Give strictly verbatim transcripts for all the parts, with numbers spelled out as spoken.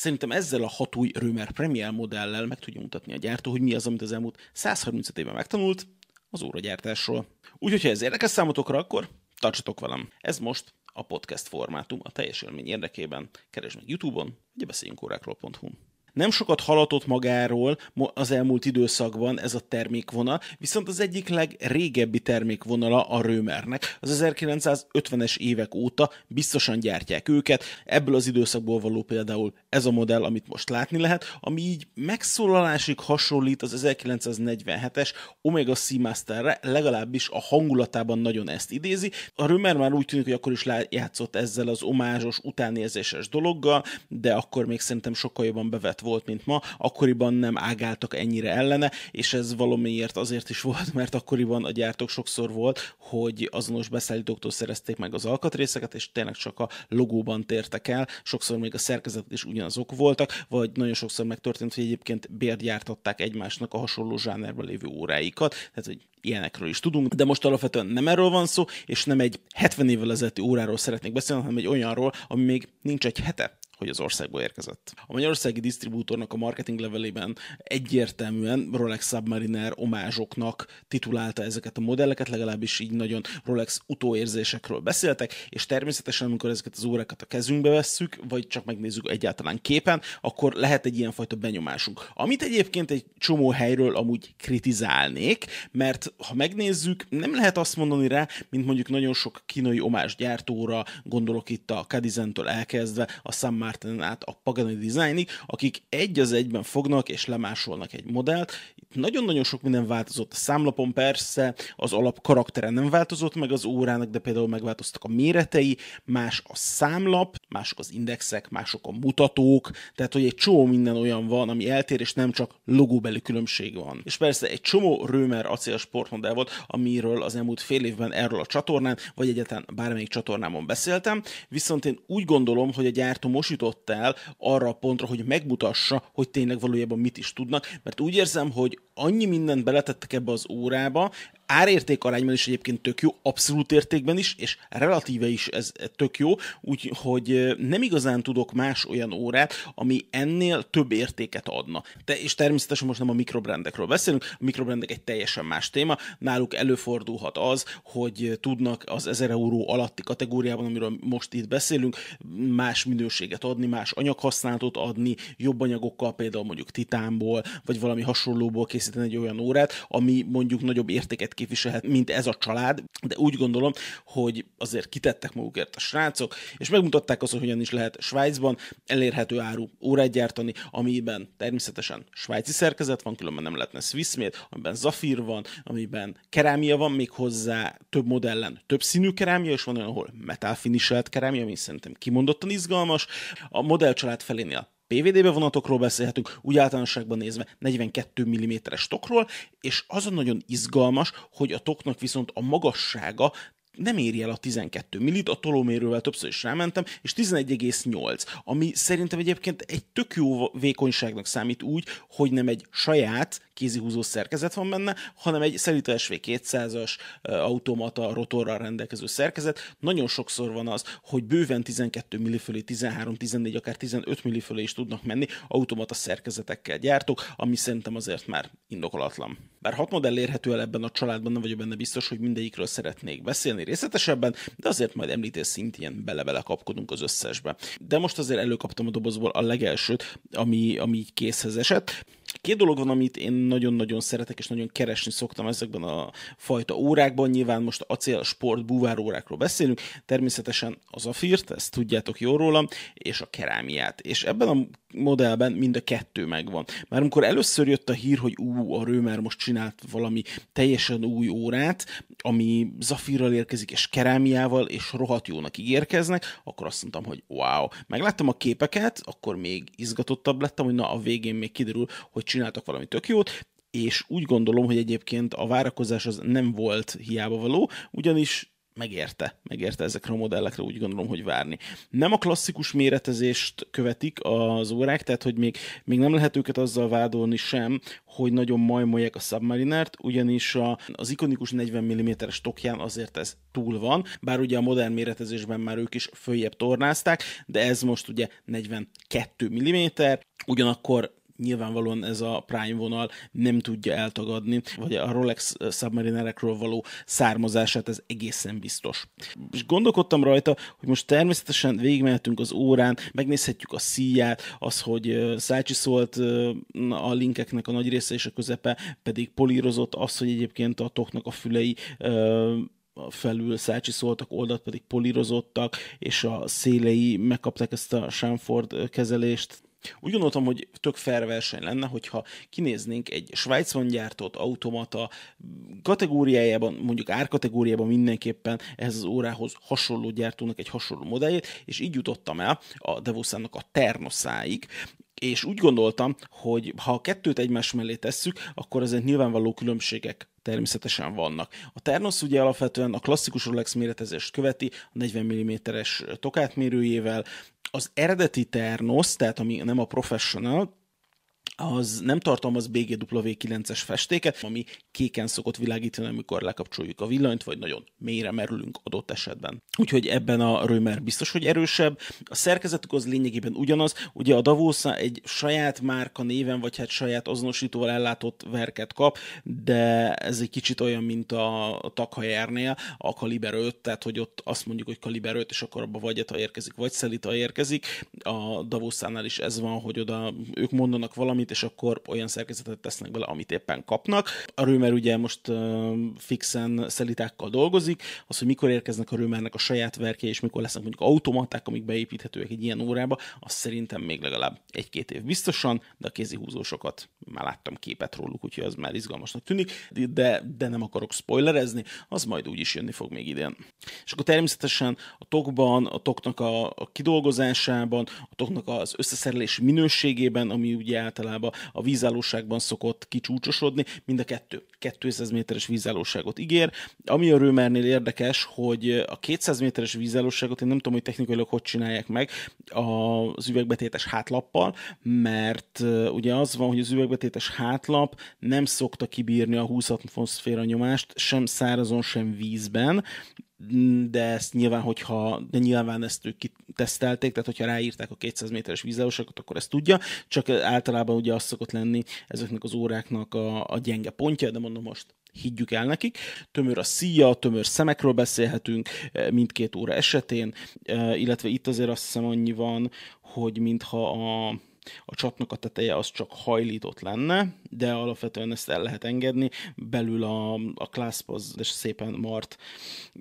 Szerintem ezzel a hat új Roamer Premier modellel meg tudja mutatni a gyártó, hogy mi az, amit az elmúlt százharmincöt évben megtanult az óragyártásról. Úgyhogy, ha ez érdekes számotokra, akkor tartsatok velem. Ez most a podcast formátum a teljes élmény érdekében. Keresd meg YouTube-on, vagy beszéljünk órákról pont hu-n. Nem sokat halatott magáról az elmúlt időszakban ez a termékvonal, viszont az egyik legrégebbi termékvonala a Roamernek. Az ezerkilencszázötvenes évek óta biztosan gyártják őket, ebből az időszakból való például ez a modell, amit most látni lehet, ami így megszólalásig hasonlít az ezerkilencszáznegyvenhetes Omega Seamasterre, legalábbis a hangulatában nagyon ezt idézi. A Roamer már úgy tűnik, hogy akkor is játszott ezzel az omázsos, utánérzéses dologgal, de akkor még szerintem sokkal jobban bevett volt, mint ma, akkoriban nem ágáltak ennyire ellene, és ez valamiért azért is volt, mert akkoriban a gyártók sokszor volt, hogy azonos beszállítóktól szerezték meg az alkatrészeket, és tényleg csak a logóban tértek el, sokszor még a szerkezetek is ugyanazok voltak, vagy nagyon sokszor megtörtént, hogy egyébként bérgyártatták egymásnak a hasonló zsánerben lévő óráikat, tehát hogy ilyenekről is tudunk, de most alapvetően nem erről van szó, és nem egy hetven évvel ezelőtti óráról szeretnék beszélni, hanem egy olyanról, ami még nincs egy hete, hogy az országba érkezett. A magyarországi disztribútornak a marketing levelében egyértelműen Rolex Submariner omázsoknak titulálta ezeket a modelleket, legalábbis így nagyon Rolex utóérzésekről beszéltek, és természetesen, amikor ezeket az órákat a kezünkbe vesszük, vagy csak megnézzük egyáltalán képen, akkor lehet egy ilyenfajta benyomásunk. Amit egyébként egy csomó helyről amúgy kritizálnék, mert ha megnézzük, nem lehet azt mondani rá, mint mondjuk nagyon sok kínai omázsgyártóra, gondolok itt a Kadizentől elkezdve, a Submariner át a Pagani Designig, akik egy az egyben fognak és lemásolnak egy modellt. Itt nagyon-nagyon sok minden változott a számlapon, persze az alap karaktere nem változott meg az órának, de például megváltoztak a méretei, más a számlap, mások az indexek, mások a mutatók, tehát hogy egy csomó minden olyan van, ami eltér, és nem csak logóbeli különbség van. És persze egy csomó Roamer acél sportmodell volt, amiről az elmúlt fél évben erről a csatornán, vagy egyáltalán bármelyik csatornámon beszéltem, viszont én úgy gondolom, hogy a gyártó most jutott el arra a pontra, hogy megmutassa, hogy tényleg valójában mit is tudnak, mert úgy érzem, hogy annyi mindent beletettek ebbe az órába, árérték arányban is egyébként tök jó, abszolút értékben is, és relatíve is ez tök jó, úgyhogy nem igazán tudok más olyan órát, ami ennél több értéket adna. De, és természetesen most nem a mikrobrendekről beszélünk, a mikrobrendek egy teljesen más téma, náluk előfordulhat az, hogy tudnak az ezer euró alatti kategóriában, amiről most itt beszélünk, más minőséget adni, más anyaghasználatot adni, jobb anyagokkal, például mondjuk titánból, vagy valami hasonlóból készíteni egy olyan órát, ami mondjuk nagyobb értéket képviselhet, mint ez a család, de úgy gondolom, hogy azért kitettek magukért a srácok, és megmutatták azt, hogy hogyan is lehet Svájcban elérhető áru órát gyártani, amiben természetesen svájci szerkezet van, különben nem lehetne Swissmade, amiben zafír van, amiben kerámia van, még hozzá több modellen több színű kerámia, és van olyan, ahol metálfiniselt kerámia, ami szerintem kimondottan izgalmas. A modellcsalád felénél pé vé dé-be vonatokról beszélhetünk, úgy általánosságban nézve negyvenkét milliméteres tokról, és az a nagyon izgalmas, hogy a toknak viszont a magassága nem éri el a tizenkét millit, a tolómérővel többször is rámentem, és tizenegy egész nyolc, ami szerintem egyébként egy tök jó vékonyságnak számít úgy, hogy nem egy saját kézihúzó szerkezet van benne, hanem egy Szelita es vé kétszázas automata rotorral rendelkező szerkezet. Nagyon sokszor van az, hogy bőven tizenkét milli fölé, tizenhárom, tizennégy, akár tizenöt milli fölé is tudnak menni automata szerkezetekkel gyártók, ami szerintem azért már indokolatlan. Bár hat modell érhető el ebben a családban, nem vagyok benne biztos, hogy mindegyikről szeretnék beszélni részletesebben, de azért majd említés szintjén bele-bele kapkodunk az összesbe. De most azért előkaptam a dobozból a legelsőt, ami, ami így készhez esett. Két dolog van, amit én nagyon-nagyon szeretek, és nagyon keresni szoktam ezekben a fajta órákban. Nyilván most acél, sport, búvár órákról beszélünk, természetesen az a zafírt, ezt tudjátok jól rólam, és a kerámiát. És ebben a modellben mind a kettő megvan. Már amikor először jött a hír, hogy ú, a Roamer most csinált valami teljesen új órát, ami zafírral érkezik, és kerámiával, és rohadt jónak ígérkeznek, akkor azt mondtam, hogy wow. Megláttam a képeket, akkor még izgatottabb lettem, hogy na, a végén még kiderül, hogy csináltak valami tök jót, és úgy gondolom, hogy egyébként a várakozás az nem volt hiába való, ugyanis megérte, megérte ezekre a modellekre, úgy gondolom, hogy várni. Nem a klasszikus méretezést követik az órák, tehát hogy még, még nem lehet őket azzal vádolni sem, hogy nagyon majmolják a Submarinert, ugyanis a, az ikonikus negyven milliméteres tokján azért ez túl van, bár ugye a modern méretezésben már ők is följebb tornázták, de ez most ugye negyvenkét milliméter, ugyanakkor nyilvánvalóan ez a Prime vonal nem tudja eltagadni, vagy a Rolex Submarinerekről való származását, ez egészen biztos. És gondolkodtam rajta, hogy most természetesen végigmehetünk az órán, megnézhetjük a szíját, az, hogy szácsiszolt a linkeknek a nagy része és a közepe pedig polírozott, az, hogy egyébként a toknak a fülei felül szácsiszoltak, oldalt pedig polírozottak, és a szélei megkapták ezt a chamford kezelést. Úgy gondoltam, hogy tök fair verseny lenne, hogyha kinéznénk egy Svájcban gyártott automata kategóriájában, mondjuk árkategóriában mindenképpen ehhez az órához hasonló gyártónak egy hasonló modelljét, és így jutottam el a Davosának a Ternosáig, és úgy gondoltam, hogy ha a kettőt egymás mellé tesszük, akkor azért nyilvánvaló különbségek természetesen vannak. A Ternos ugye alapvetően a klasszikus Rolex méretezést követi, a negyven milliméteres tokátmérőjével. Az eredeti Ternos, tehát ami nem a Professional, az nem tartalmaz bé gé dupla vé kilences festéket, ami kéken szokott világítani, amikor lekapcsoljuk a villanyt, vagy nagyon mélyre merülünk adott esetben. Úgyhogy ebben a Roamer biztos, hogy erősebb. A szerkezetük az lényegében ugyanaz. Ugye a Davosa egy saját márka néven, vagy hát saját azonosítóval ellátott verket kap, de ez egy kicsit olyan, mint a Tag Heuernél, a Kaliber öt, tehát hogy ott azt mondjuk, hogy Kaliber öt, és akkor abba vagy Eta érkezik, vagy Szelita érkezik. A Davosánál is ez van, hogy oda ők mondanak valamit, és akkor olyan szerkezetet tesznek bele, amit éppen kapnak. A Roamer ugye most uh, fixen Szelitákkal dolgozik, az, hogy mikor érkeznek a Roamernek a saját verkei, és mikor lesznek mondjuk automaták, amik beépíthetőek egy ilyen órába, az szerintem még legalább egy-két év biztosan, de a kézihúzósokat már láttam képet róluk, úgyhogy az már izgalmasnak tűnik, de, de nem akarok spoilerezni, az majd úgyis jönni fog még idén. És akkor természetesen a tokban, a toknak a, a kidolgozásában, a toknak az összeszerelés minőségében, ami ugye általában a vízállóságban szokott kicsúcsosodni, mind a kettő kétszáz méteres vízállóságot ígér. Ami a Roamernél érdekes, hogy a kétszáz méteres vízállóságot én nem tudom, hogy technikailag hogy csinálják meg az üvegbetétes hátlappal, mert ugye az van, hogy az üvegbetétes hátlap nem szokta kibírni a húsz atmoszféra nyomást, sem szárazon, sem vízben, de ezt nyilván, hogyha, de nyilván ezt ők kitesztelték, tehát hogyha ráírták a kétszáz méteres vízállóságot, akkor ezt tudja, csak általában ugye az szokott lenni ezeknek az óráknak a, a gyenge pontja, de mondom most higgyük el nekik. Tömör a szíja, tömör szemekről beszélhetünk mindkét óra esetén, illetve itt azért azt hiszem annyi van, hogy mintha a A csapnak a teteje az csak hajlított lenne, de alapvetően ezt el lehet engedni. Belül a, a clasp az szépen mart,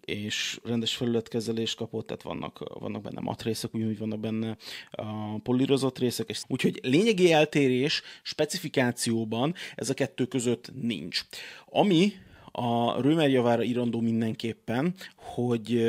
és rendes felületkezelést kapott, tehát vannak, vannak benne matrészek, úgyhogy vannak benne a polírozott részek. És úgyhogy lényegi eltérés specifikációban ez a kettő között nincs. Ami a Roamer javára irandó mindenképpen, hogy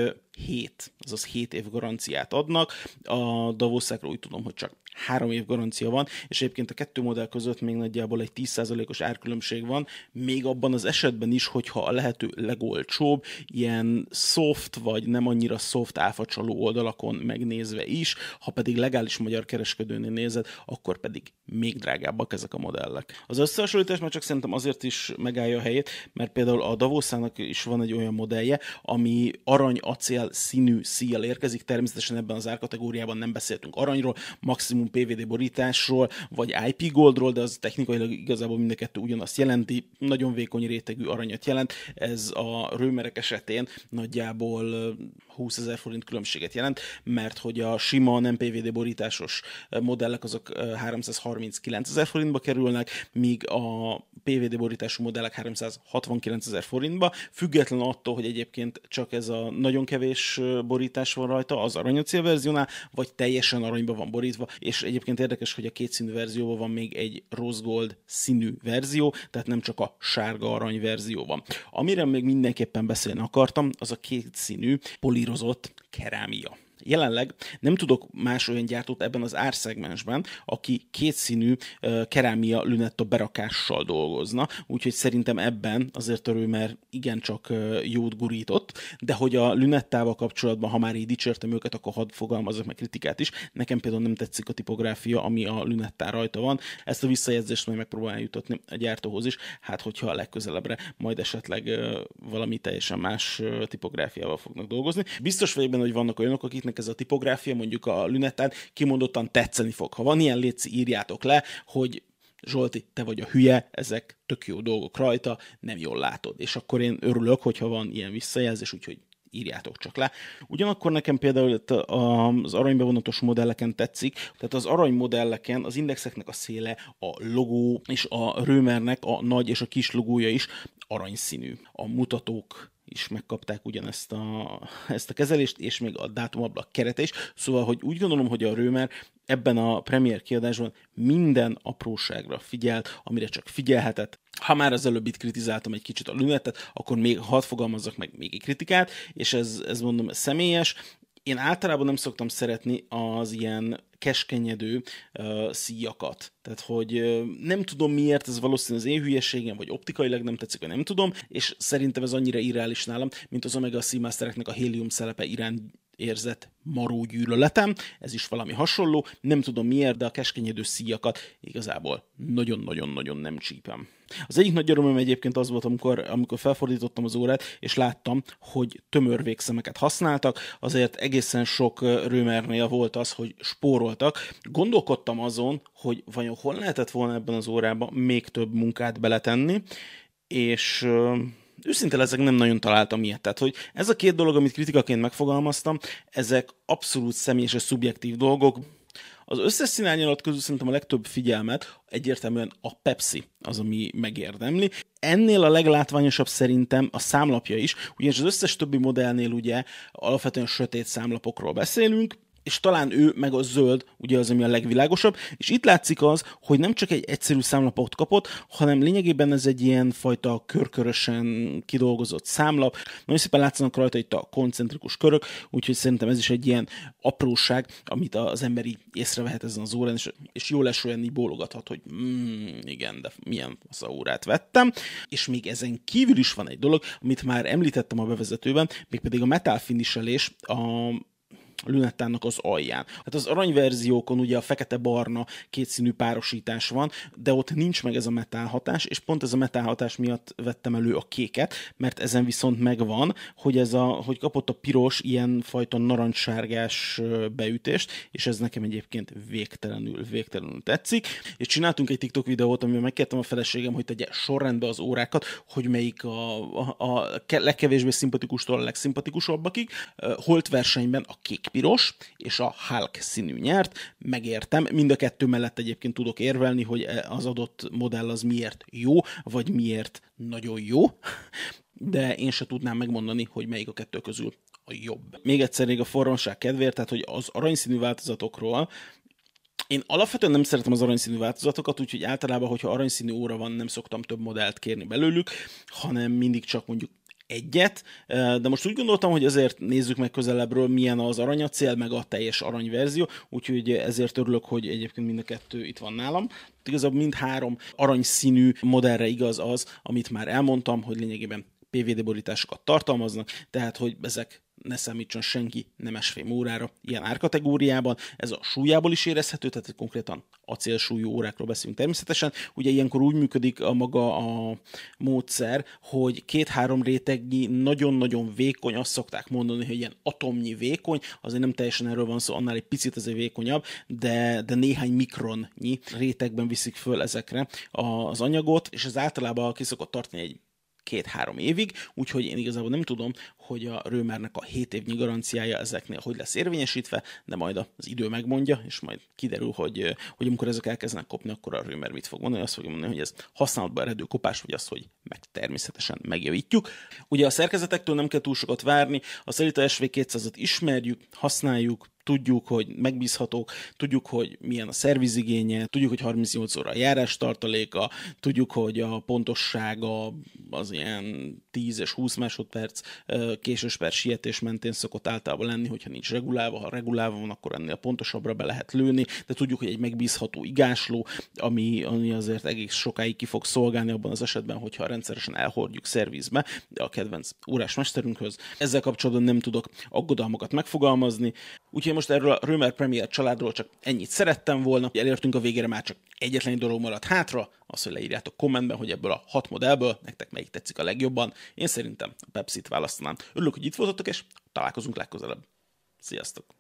hét, azaz hét év garanciát adnak. A Davosákról úgy tudom, hogy csak három év garancia van, és egyébként a kettő modell között még nagyjából egy tíz százalékos árkülönbség van, még abban az esetben is, hogyha a lehető legolcsóbb, ilyen soft vagy nem annyira soft áfacsaló oldalakon megnézve is, ha pedig legális magyar kereskedőnél nézed, akkor pedig még drágábbak ezek a modellek. Az összehasonlítás már csak szerintem azért is megállja a helyét, mert például a Davosának is van egy olyan modellje, ami arany-acél színű szíjjal érkezik, természetesen ebben az árkategóriában nem beszéltünk aranyról, maximum pé vé dé borításról, vagy i pé Goldról, de az technikailag igazából mind a kettő ugyanazt jelenti, nagyon vékony rétegű aranyat jelent, ez a Roamerek esetén nagyjából húszezer forint különbséget jelent, mert hogy a sima, nem pé vé dé borításos modellek azok háromszázharminckilencezer forintba kerülnek, míg a pé vé dé borítású modellek háromszázhatvankilencezer forintba, független attól, hogy egyébként csak ez a nagyon kevés és borítás van rajta az aranyacél verziónál, vagy teljesen aranyba van borítva, és egyébként érdekes, hogy a két színű verzióban van még egy rose gold színű verzió, tehát nem csak a sárga arany verzió van. Amire még mindenképpen beszélni akartam, az a két színű polírozott kerámia. Jelenleg nem tudok más olyan gyártót ebben az árszegmensben, aki kétszínű kerámia lünetta berakással dolgozna, úgyhogy szerintem ebben azért örül, mert igencsak jót gurított, de hogy a lünettával kapcsolatban, ha már így dicsértem őket, akkor hadd fogalmazok meg kritikát is. Nekem például nem tetszik a tipográfia, ami a lünettán rajta van. Ezt a visszajelzést majd megpróbálom jutatni a gyártóhoz is, hát hogyha a legközelebbre majd esetleg valami teljesen más tipográfiával fognak dolgozni. Biztos vagyok benne, hogy vannak olyanok, akiknek ez a tipográfia mondjuk a lünettán kimondottan tetszeni fog. Ha van ilyen, léci, írjátok le, hogy Zsolti, te vagy a hülye, ezek tök jó dolgok rajta, nem jól látod. És akkor én örülök, hogyha van ilyen visszajelzés, úgyhogy írjátok csak le. Ugyanakkor nekem például az aranybevonatos modelleken tetszik, tehát az aranymodelleken az indexeknek a széle, a logó és a Roamernek a nagy és a kis logója is aranyszínű. A mutatók is megkapták ugyanezt a, ezt a kezelést, és még a dátumablak kerete is. Szóval, hogy úgy gondolom, hogy a Roamer ebben a Premier kiadásban minden apróságra figyelt, amire csak figyelhetett. Ha már az előbb itt kritizáltam egy kicsit a lünettet, akkor még hadd fogalmazzak meg még egy kritikát, és ez, ez mondom, ez személyes. Én általában nem szoktam szeretni az ilyen keskenyedő uh, szíjakat. Tehát, hogy uh, nem tudom miért, ez valószínűleg az én hülyeségem, vagy optikailag nem tetszik, vagy nem tudom, és szerintem ez annyira irreális nálam, mint az Omega Seamastereknek a hélium szelepe iránt érzett maró gyűlöletem, ez is valami hasonló, nem tudom miért, de a keskenyedő szíjakat igazából nagyon-nagyon-nagyon nem csípem. Az egyik nagy örömöm egyébként az volt, amikor, amikor felfordítottam az órát, és láttam, hogy tömörvégszemeket használtak, azért egészen sok Roamernél volt az, hogy spóroltak. Gondolkodtam azon, hogy vajon hol lehetett volna ebben az órában még több munkát beletenni, és őszintén ezek nem nagyon találtam ilyet. Tehát, hogy ez a két dolog, amit kritikaként megfogalmaztam, ezek abszolút személyes és szubjektív dolgok. Az összes színárnyalat közül szerintem a legtöbb figyelmet egyértelműen a Pepsi az, ami megérdemli. Ennél a leglátványosabb szerintem a számlapja is, ugyanis az összes többi modellnél ugye alapvetően sötét számlapokról beszélünk, és talán ő meg a zöld, ugye az, ami a legvilágosabb, és itt látszik az, hogy nem csak egy egyszerű számlapot kapott, hanem lényegében ez egy ilyen fajta körkörösen kidolgozott számlap. Nagyon szépen látszanak rajta itt a koncentrikus körök, úgyhogy szerintem ez is egy ilyen apróság, amit az ember így észrevehet ezen az órán, és, és jól esően így bólogathat, hogy mm, igen, de milyen fasz a órát vettem. És még ezen kívül is van egy dolog, amit már említettem a bevezetőben, mégpedig a metal finishelés a lünettának az alján. Hát az aranyverziókon ugye a fekete-barna kétszínű párosítás van, de ott nincs meg ez a metálhatás, és pont ez a metálhatás miatt vettem elő a kéket, mert ezen viszont megvan, hogy ez a, hogy kapott a piros ilyen fajta narancssárgás beütést, és ez nekem egyébként végtelenül, végtelenül tetszik. És csináltunk egy TikTok videót, amiben megkértem a feleségem, hogy tegye sorrendbe az órákat, hogy melyik a, a, a legkevésbé szimpatikus-tól a legszimpatikusabbakig. Holtversenyben a kék piros, és a Hulk színű nyert, megértem. Mind a kettő mellett egyébként tudok érvelni, hogy az adott modell az miért jó, vagy miért nagyon jó, de én se tudnám megmondani, hogy melyik a kettő közül a jobb. Még egyszer még a formaság kedvéért, tehát hogy az aranyszínű változatokról, én alapvetően nem szeretem az aranyszínű változatokat, úgyhogy általában, hogyha aranyszínű óra van, nem szoktam több modellt kérni belőlük, hanem mindig csak mondjuk egyet, de most úgy gondoltam, hogy azért nézzük meg közelebbről, milyen az aranyacél, meg a teljes aranyverzió, úgyhogy ezért örülök, hogy egyébként mind a kettő itt van nálam. Igazából mind három aranyszínű modellre igaz az, amit már elmondtam, hogy lényegében pé vé dé borításokat tartalmaznak, tehát hogy ezek ne számítson senki nemesfém órára ilyen árkategóriában. Ez a súlyából is érezhető, tehát konkrétan acélsúlyú órákról beszélünk természetesen. Ugye ilyenkor úgy működik a maga a módszer, hogy két-három rétegnyi, nagyon-nagyon vékony, azt szokták mondani, hogy ilyen atomnyi vékony, azért nem teljesen erről van szó, annál egy picit azért vékonyabb, de, de néhány mikronnyi rétegben viszik föl ezekre az anyagot, és ez általában ki szokott tartani egy két-három évig, úgyhogy én igazából nem tudom, hogy a Roamernek a hét évnyi garanciája ezeknél hogy lesz érvényesítve, de majd az idő megmondja, és majd kiderül, hogy, hogy amikor ezek elkezdenek kopni, akkor a Roamer mit fog mondani, azt fogja mondani, hogy ez használatban eredő kopás, vagy az, hogy meg természetesen megjavítjuk. Ugye a szerkezetektől nem kell túl sokat várni, a Szelita es vé kétszázat ismerjük, használjuk, tudjuk, hogy megbízhatók, tudjuk, hogy milyen a szervizigénye, tudjuk, hogy harmincnyolc óra a járás tartaléka, tudjuk, hogy a pontossága az ilyen tíz és húsz másodperc késős per sietés mentén szokott általában lenni, hogyha nincs regulálva, ha regulálva van, akkor ennél pontosabbra be lehet lőni, de tudjuk, hogy egy megbízható igásló, ami, ami azért egész sokáig ki fog szolgálni abban az esetben, hogyha rendszeresen elhordjuk szervizbe a kedvenc órásmesterünkhöz. Ezzel kapcsolatban nem tudok aggodalmakat megfogalmazni, úgyhogy most erről a Roamer Premier családról csak ennyit szerettem volna, elértünk a végére, már csak egyetlen egy dolog maradt hátra, az, hogy leírjátok kommentben, hogy ebből a hat modellből nektek melyik tetszik a legjobban. Én szerintem a Pepsit választanám. Örülök, hogy itt voltatok, és találkozunk legközelebb. Sziasztok!